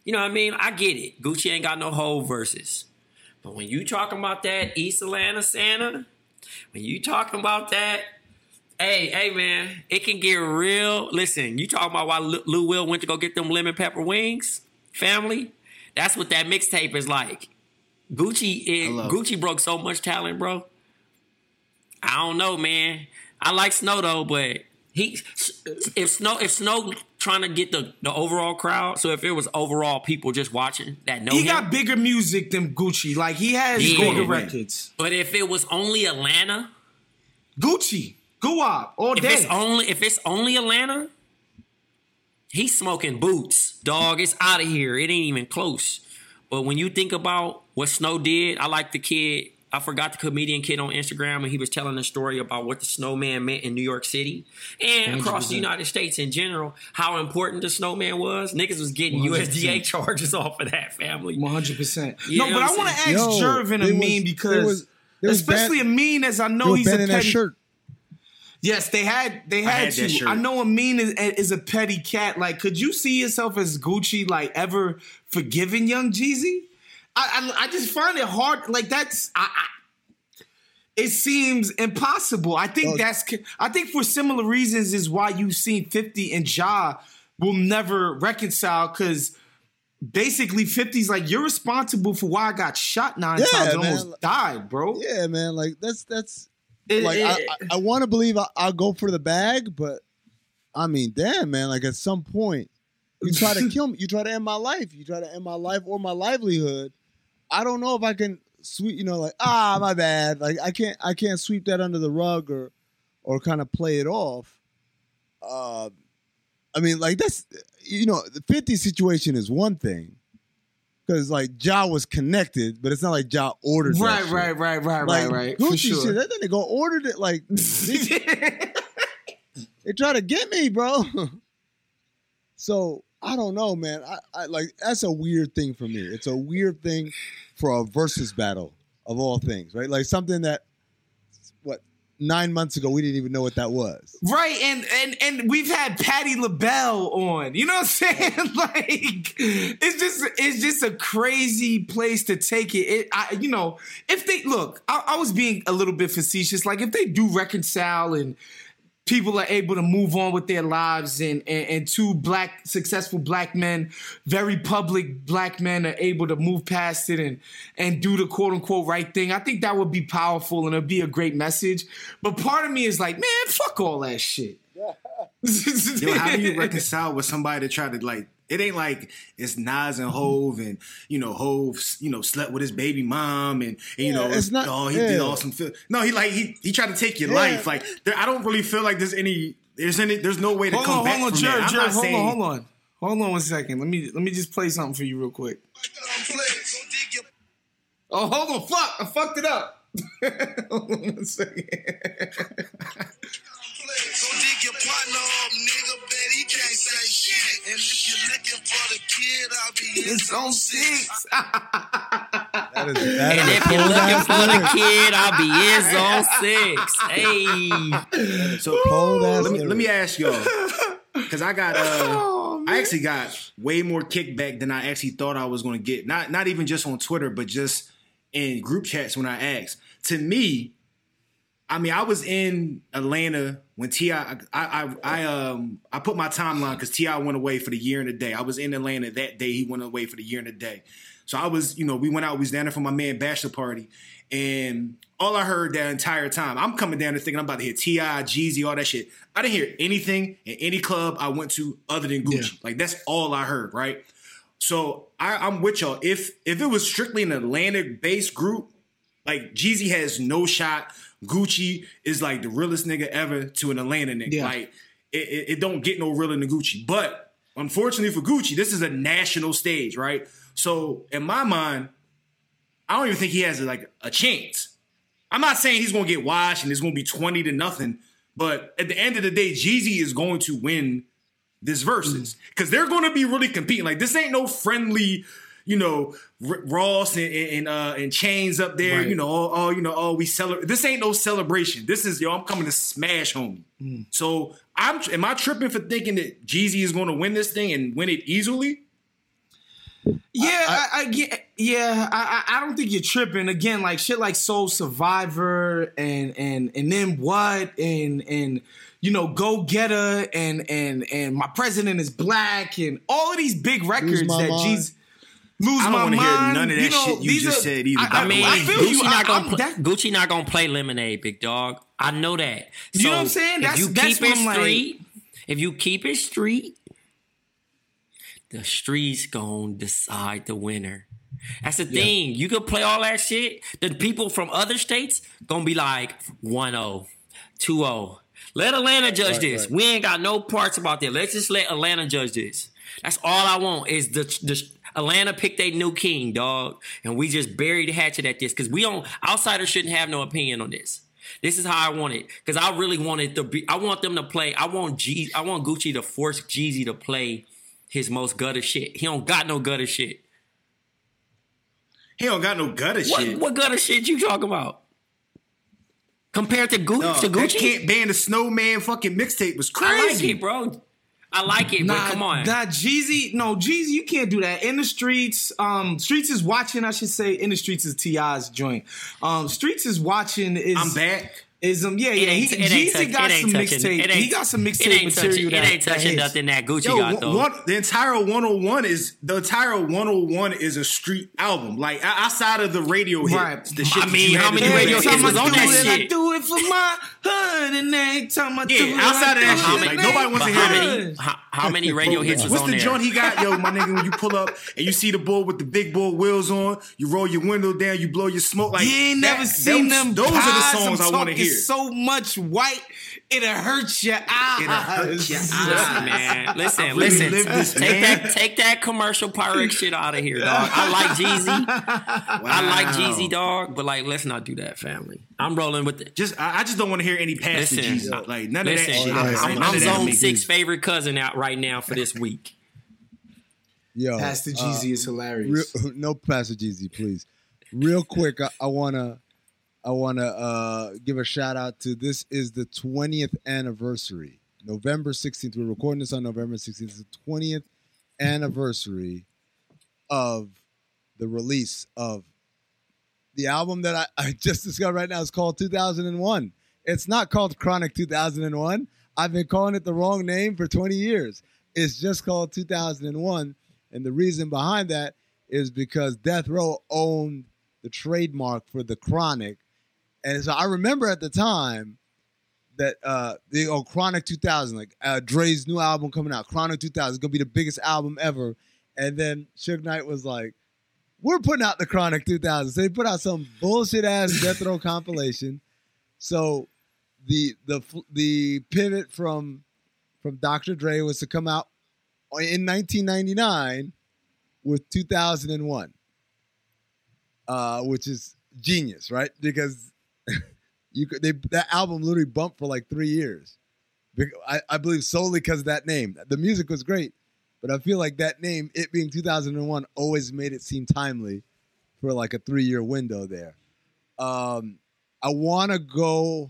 You know what I mean? I get it. Gucci ain't got no whole verses. But when you talking about that East Atlanta Santa, when you talking about that, hey, man, it can get real. Listen, you talking about why Lou Will went to go get them lemon pepper wings, family? That's what that mixtape is like. Gucci broke so much talent, bro. I don't know, man. I like Snow, though, but if Snow trying to get the overall crowd, so if it was overall people just watching that know him. He got bigger music than Gucci. Like, he has bigger records. But if it was only Atlanta, Gucci, Guwap, all day. If it's only Atlanta, he's smoking boots, dog. It's out of here. It ain't even close. But when you think about what Snow did, I like the kid. I forgot the comedian kid on Instagram, and he was telling a story about what the snowman meant in New York City and across the United States in general, how important the snowman was. Niggas was getting 100%. USDA charges off of that, family. 100%. You know, but I want to ask Jervin a meme, because there was especially Amin, as I know he's a petty. That shirt. Yes, they had that shirt. I know Amin is a petty cat. Like, could you see yourself as Gucci, like, ever forgiving young Jeezy? I just find it hard. Like, that's it seems impossible. I think I think for similar reasons is why you've seen 50 and Ja will never reconcile, because basically 50's like, you're responsible for why I got shot 9 times and almost died, bro. Yeah, man. Like, that's I want to believe I'll go for the bag, but I mean, damn, man. Like, at some point. You try to kill me. You try to end my life. You try to end my life or my livelihood. I don't know if I can sweep, you know, like, my bad. Like, I can't sweep that under the rug or kind of play it off. I mean, like, that's, you know, the 50 situation is one thing. Because, like, Ja was connected, but it's not like Ja ordered that shit. Right. Gucci for sure. Shit, that nigga ordered it, like, they try to get me, bro. So, I don't know, man. I like, that's a weird thing for me. It's a weird thing for a versus battle of all things, right? Like, something that, 9 months ago, we didn't even know what that was. Right, and we've had Patti LaBelle on. You know what I'm saying? Like, it's just a crazy place to take it. I was being a little bit facetious. Like, if they do reconcile and people are able to move on with their lives, and two black successful black men, very public black men, are able to move past it and do the quote unquote right thing, I think that would be powerful and it'd be a great message. But part of me is like, man, fuck all that shit. Yo, how do you reconcile with somebody that tried to, like, it ain't like it's Nas and Hove and, you know, Hove, you know, slept with his baby mom and you know, it's not, he did awesome. No, he like he tried to take your life. Like, I don't really feel like there's no way to come back from that. Hold on 1 second. Let me just play something for you real quick. Oh, hold on, fuck! I fucked it up. Hold on 1 second. Your partner up, nigga, bet he can't say shit. And if you're looking for the kid, I'll be in zone 6. And if you're looking for the kid, I'll be in zone 6. Hey. So let me ask y'all, because I got I actually got way more kickback than I actually thought I was going to get. Not even just on Twitter, but just in group chats when I asked. To me, I mean, I was in Atlanta when T.I. I put my timeline because T.I. went away for the year and a day. I was in Atlanta that day. He went away for the year and a day. So I was, you know, we went out. We was down there for my man bachelor party. And all I heard that entire time, I'm coming down there thinking I'm about to hear T.I., Jeezy, all that shit. I didn't hear anything in any club I went to other than Gucci. Yeah. Like, that's all I heard, right? So I'm with y'all. If it was strictly an Atlanta-based group, like, Jeezy has no shot. Gucci is like the realest nigga ever to an Atlanta nigga. Yeah. Like, it don't get no realer than Gucci. But unfortunately for Gucci, this is a national stage, right? So in my mind, I don't even think he has like a chance. I'm not saying he's going to get washed and it's going to be 20-0, but at the end of the day, Jeezy is going to win this versus because they're going to be really competing. Like, this ain't no friendly. You know, Ross and Chains up there. Right. You know, we celebrate. This ain't no celebration. This is, yo, I'm coming to smash, homie. Mm. So, am I tripping for thinking that Jeezy is going to win this thing and win it easily? Yeah, I don't think you're tripping. Again, like shit, like Soul Survivor and Then What and. You know, Go Getter and My President is Black and all of these big records that Jeezy. Lose I don't want to hear none of that shit you just said either. I mean, Gucci not going to play Lemonade, big dog. I know that. So you know what I'm saying? If you keep it street, the street's going to decide the winner. That's the thing. You could play all that shit. The people from other states going to be like 1-0, 2-0. Let Atlanta judge this. Right. We ain't got no parts about that. Let's just let Atlanta judge this. That's all I want is the Atlanta picked a new king, dog, and we just buried the hatchet at this because we don't. Outsiders shouldn't have no opinion on this. This is how I want it because I really want it to be. I want them to play. I want Gucci to force Jeezy to play his most gutter shit. He don't got no gutter shit. He don't got no gutter shit. What gutter shit you talking about? Compared to Gucci, Gucci can't ban the Snowman fucking mixtape was crazy, bro. I like it, but come on. Jeezy, you can't do that. In the Streets, Streets is Watching, I should say. In the Streets is T.I.'s joint. Streets is Watching is... I'm back. Jeezy got some mixtape. He got some mixtape material. It ain't touching nothing that Gucci got, though. The entire 101 is a street album. Like, outside of the radio hits. Right. The shit I mean, how many radio hits was on that shit? I do it for my hood and they talking about outside of that shit. Like, nobody wants to hear that. How many radio hits was on there? What's the joint he got? Yo, my nigga, when you pull up and you see the bull with the big bull wheels on, you roll your window down, you blow your smoke. Like, you ain't never seen them. Those are the songs I want to hear. So much white, it'll hurt your eyes. It'll hurt your eyes, man. Listen. Take that commercial pirate shit out of here, dog. I like Jeezy. Wow. I like Jeezy, dog. But like, let's not do that, family. I'm rolling with it. I just don't want to hear any past Jeezy. Like none of that shit. I'm zone 6 favorite cousin out right now for this week. Yo, Pastor Jeezy is hilarious. No Pastor Jeezy, please. Real quick, I wanna give a shout out to, this is the 20th anniversary. November 16th. We're recording this on November 16th. It's the 20th anniversary of the release of the album that I just discovered right now. Is called 2001. It's not called Chronic 2001. I've been calling it the wrong name for 20 years. It's just called 2001. And the reason behind that is because Death Row owned the trademark for the Chronic. And so I remember at the time that Chronic 2000, like Dre's new album coming out, Chronic 2000, is going to be the biggest album ever. And then Suge Knight was like, we're putting out the Chronic 2000. So they put out some bullshit-ass Death Row compilation. So the pivot from Dr. Dre was to come out in 1999 with 2001, which is genius, right? Because that album literally bumped for like 3 years. I believe solely because of that name. The music was great, but I feel like that name, it being 2001, always made it seem timely for like a 3-year window there. I want to go...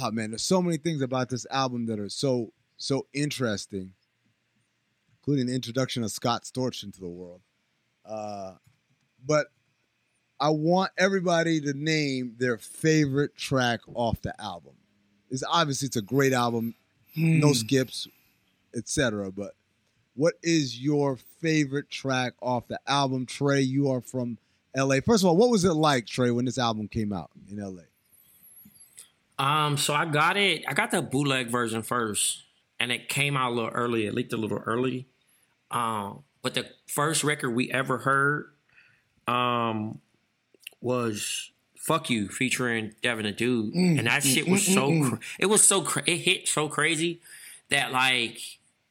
Oh, man, there's so many things about this album that are so interesting, including the introduction of Scott Storch into the world. But I want everybody to name their favorite track off the album. It's a great album, no skips, etc. But what is your favorite track off the album? Trey, you are from L.A. First of all, what was it like, Trey, when this album came out in L.A.? So I got the bootleg version first, and it came out a little early. It leaked a little early. But the first record we ever heard was Fuck You featuring Devin the Dude. And that shit was it hit so crazy that like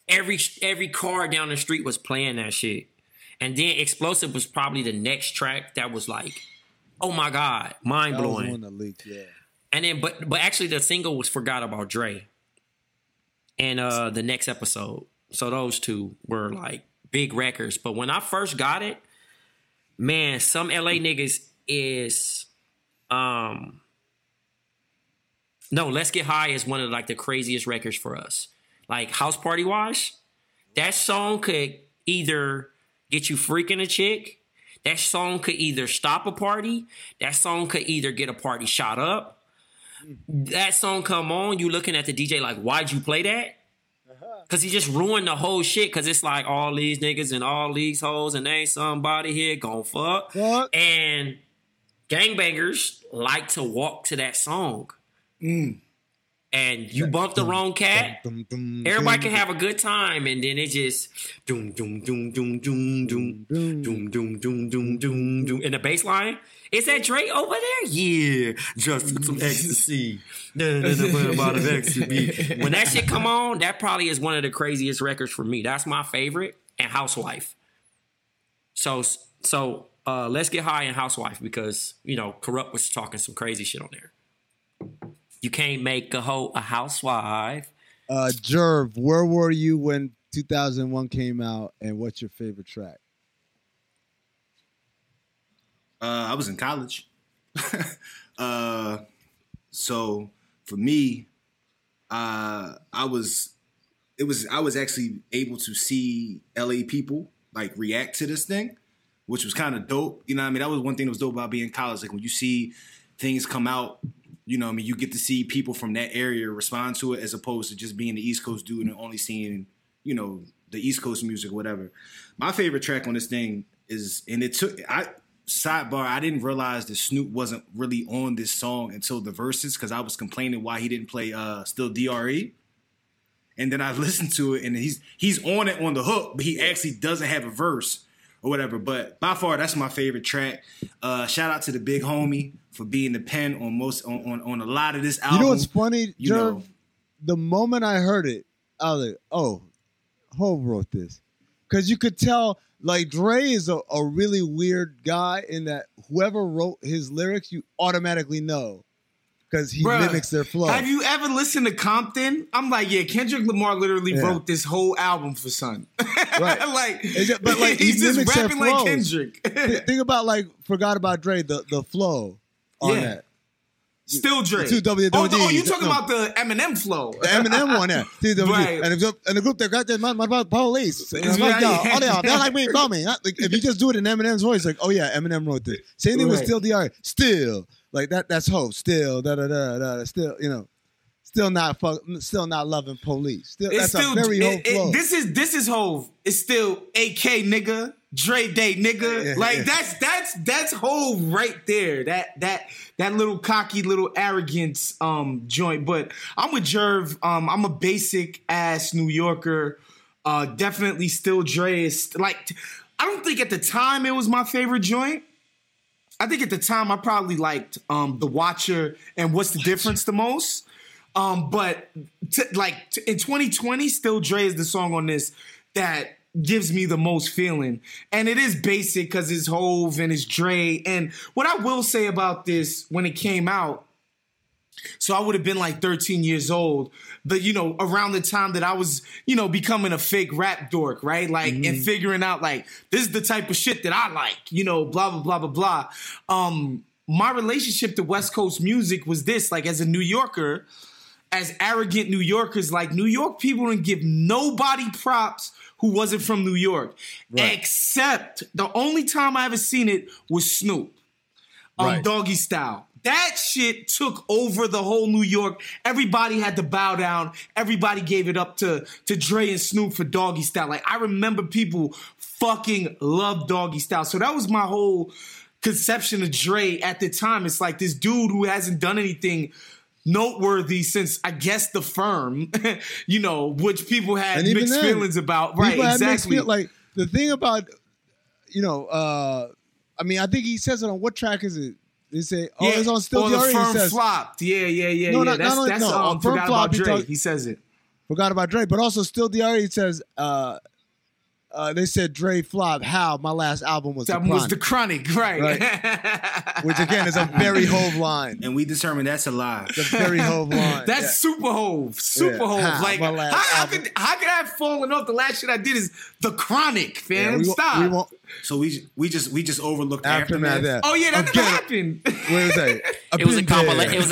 every car down the street was playing that shit. And then Explosive was probably the next track that was like, oh my God, mind blowing. That was one that leaked, yeah. And then, but actually, the single was Forgot About Dre, and The Next Episode. So those two were like big records. But when I first got it, man, some LA niggas is, Let's Get High is one of like the craziest records for us. Like house party wise, that song could either get you freaking a chick. That song could either stop a party. That song could either get a party shot up. That song come on, you looking at the DJ like, why'd you play that? Because he just ruined the whole shit, because it's like all these niggas and all these hoes and ain't somebody here gonna fuck. What? And gangbangers like to walk to that song. And you bump the wrong cat, everybody can have a good time, and then it just doom, doom, doom, doom, doom, doom, doom, doom, doom, doom, doom, doom. And the bass line, is that Dre over there? Yeah, just took some ecstasy. When that shit come on, that probably is one of the craziest records for me. That's my favorite, and Housewife. So Let's Get High and Housewife, because, you know, Corrupt was talking some crazy shit on there. You can't make a hoe a housewife. Jerv, where were you when 2001 came out, and what's your favorite track? I was in college. So for me, I was actually able to see LA people like react to this thing, which was kind of dope. You know what I mean? That was one thing that was dope about being in college. Like when you see things come out, you know what I mean? You get to see people from that area respond to it, as opposed to just being the East Coast dude and only seeing, you know, the East Coast music or whatever. My favorite track on this thing is, and it took, I didn't realize that Snoop wasn't really on this song until the verses, because I was complaining why he didn't play Still DRE. And then I listened to it, and he's on it on the hook, but he actually doesn't have a verse or whatever. But by far, that's my favorite track. Shout out to the big homie for being the pen on most on a lot of this album. You know what's funny, Jerv? The moment I heard it, I was like, oh, Ho wrote this. Because you could tell, like, Dre is a really weird guy in that whoever wrote his lyrics, you automatically know. Because he mimics their flow. Have you ever listened to Compton? I'm like, yeah, Kendrick Lamar literally wrote this whole album for Son. Right. Like, just, but like, he's just rapping like Kendrick. Think about, like, Forgot About Dre, the flow on that. Still Dre. You talking about the Eminem flow. The Eminem one, yeah. Right. And the group that got that, my police. And like, oh, they're like me, call me. Like, if you just do it in Eminem's voice, like, oh, yeah, Eminem wrote this. Same thing with Still D.R. Still. Like, that's Ho. Still, da-da-da-da-da. Still, you know. Still not loving police. Still, that's still, a very Ho flow. This is Hove. It's still AK nigga, Dre Day nigga. Yeah, like that's Hove right there. That little cocky, little arrogance joint. But I'm with Jerv. I'm a basic ass New Yorker. Definitely still Dre. Like, I don't think at the time it was my favorite joint. I think at the time I probably liked The Watcher and What's the Difference the most. But in 2020, Still Dre is the song on this that gives me the most feeling. And it is basic because it's Hove and it's Dre. And what I will say about this, when it came out, so I would have been like 13 years old, but, you know, around the time that I was, you know, becoming a fake rap dork, right? Like, mm-hmm. and figuring out, like, this is the type of shit that I like, you know, blah, blah, blah, blah, blah. My relationship to West Coast music was this, like, as a New Yorker, as arrogant New Yorkers, like, New York people didn't give nobody props who wasn't from New York. Right. Except the only time I ever seen it was Snoop. Right. Doggy Style. That shit took over the whole New York. Everybody had to bow down. Everybody gave it up to Dre and Snoop for Doggy Style. Like, I remember people fucking loved Doggy Style. So that was my whole conception of Dre at the time. It's like this dude who hasn't done anything noteworthy since, I guess, The Firm, you know, which people had mixed feelings about. Right, exactly. Like, the thing about, you know, I mean, I think he says it on what track is it? They say, oh, yeah. It's on Still D.R.E. The Firm flopped. Yeah. No, that's Forgot About Dre. He says it. Forgot About Dre. But also Still D.R.E. says, they said Dre flopped. How? My last album was The Chronic. Right. Which, again, is a very Hove line. And we determined that's a lie. It's a very Hove line. That's super Hove. Super Hove. How? Like, how could I have fallen off? The last shit I did is The Chronic, fam. Yeah, stop. So we just overlooked Aftermath. Oh, yeah, that never happened. What was that? It was a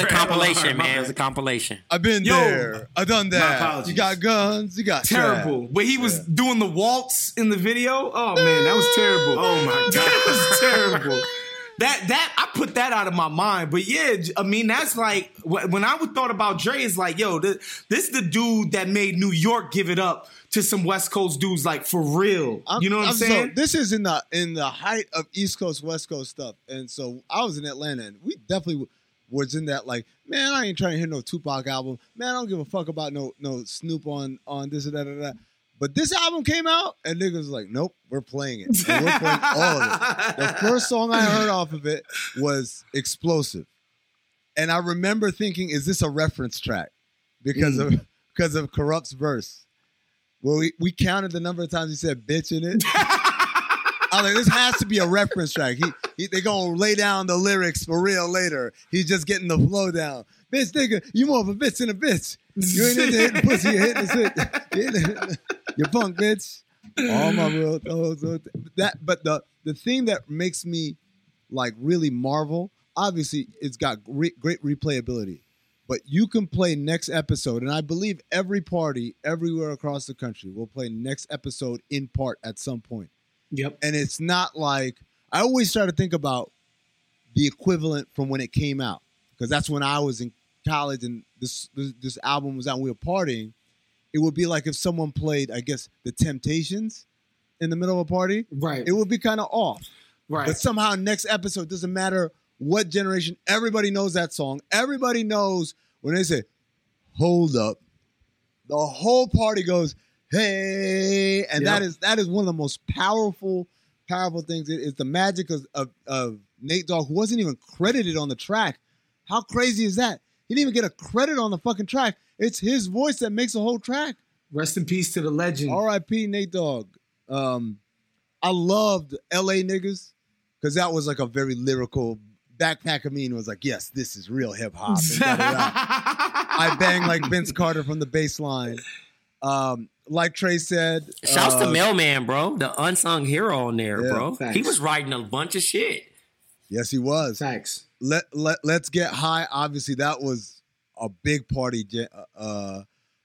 compilation, man. It was a compilation. I've been there. I done that. My apologies. You got guns. You got terrible. But he was doing the waltz in the video. Oh, man, that was terrible. Oh, my God. That was terrible. That I put that out of my mind. But, yeah, I mean, that's like when I thought about Dre, it's like, yo, this is the dude that made New York give it up to some West Coast dudes, like, for real. You know what I'm saying? So, this is in the height of East Coast, West Coast stuff. And so I was in Atlanta, and we definitely was in that, like, man, I ain't trying to hear no Tupac album. Man, I don't give a fuck about no Snoop on this or that or that. But this album came out, and niggas was like, nope, we're playing it. And we're playing all of it. The first song I heard off of it was Explosive. And I remember thinking, is this a reference track? Because of Corrupt's verse. Well, we counted the number of times he said bitch in it. I was like, this has to be a reference track. They're going to lay down the lyrics for real later. He's just getting the flow down. Bitch, nigga, you more of a bitch than a bitch. You ain't into hitting pussy, you're hitting this. You punk, bitch. All my real toes. But the thing that makes me, like, really marvel, obviously, it's got great replayability. But you can play next episode, and I believe every party everywhere across the country will play next episode in part at some point. Yep. And it's not like, I always try to think about the equivalent from when it came out, because that's when I was in college and this album was out and we were partying. It would be like if someone played, I guess, The Temptations in the middle of a party. Right. It would be kind of off. Right. But somehow next episode, doesn't matter what generation, everybody knows that song. Everybody knows when they say, hold up, The whole party goes, hey. And that is one of the most powerful things. It's the magic of Nate Dogg, who wasn't even credited on the track. How crazy is that? He didn't even get a credit on the fucking track. It's his voice that makes the whole track. Rest in peace to the legend. R.I.P. Nate Dogg. I loved L.A. Niggas because that was like a very lyrical. Backpack Amin was like, yes, this is real hip hop. I bang like Vince Carter from the baseline. Like Trey said. Shouts to Mailman, bro. The unsung hero on there, bro. Thanks. He was writing a bunch of shit. Yes, he was. Thanks. Let's Get High. Obviously, that was a big party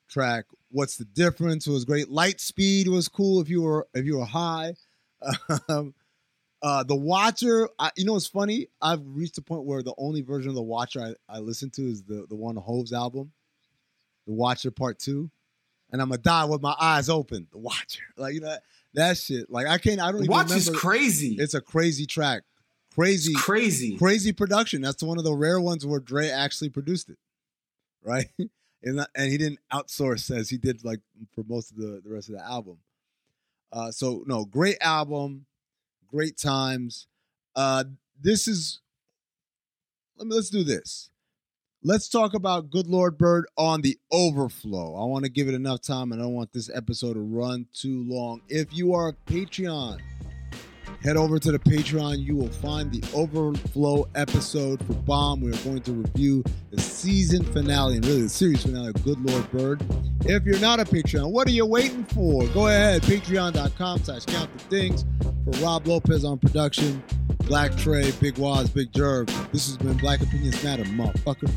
track. What's the Difference was great. Light Speed was cool if you were high. The Watcher, you know what's funny? I've reached a point where the only version of The Watcher I listen to is the one on Hov's album, The Watcher Part 2. And I'm going to die with my eyes open, The Watcher. Like, you know, that shit. Like, I don't even remember. The Watcher's crazy. It's a crazy track. Crazy production. That's one of the rare ones where Dre actually produced it, right? And he didn't outsource as he did, like, for most of the rest of the album. So, great album. Great times. Let's do this. Let's talk about Good Lord Bird on the Overflow. I want to give it enough time. I don't want this episode to run too long. If you are a Patreon, head over to the Patreon. You will find the Overflow episode for Bomb. We are going to review the season finale and really the series finale of Good Lord Bird. If you're not a Patreon, what are you waiting for? Go ahead, patreon.com/CountTheDings. For Rob Lopez on production, Black Trey, Big Waz, Big Jerv. This has been Black Opinions Matter, motherfucker.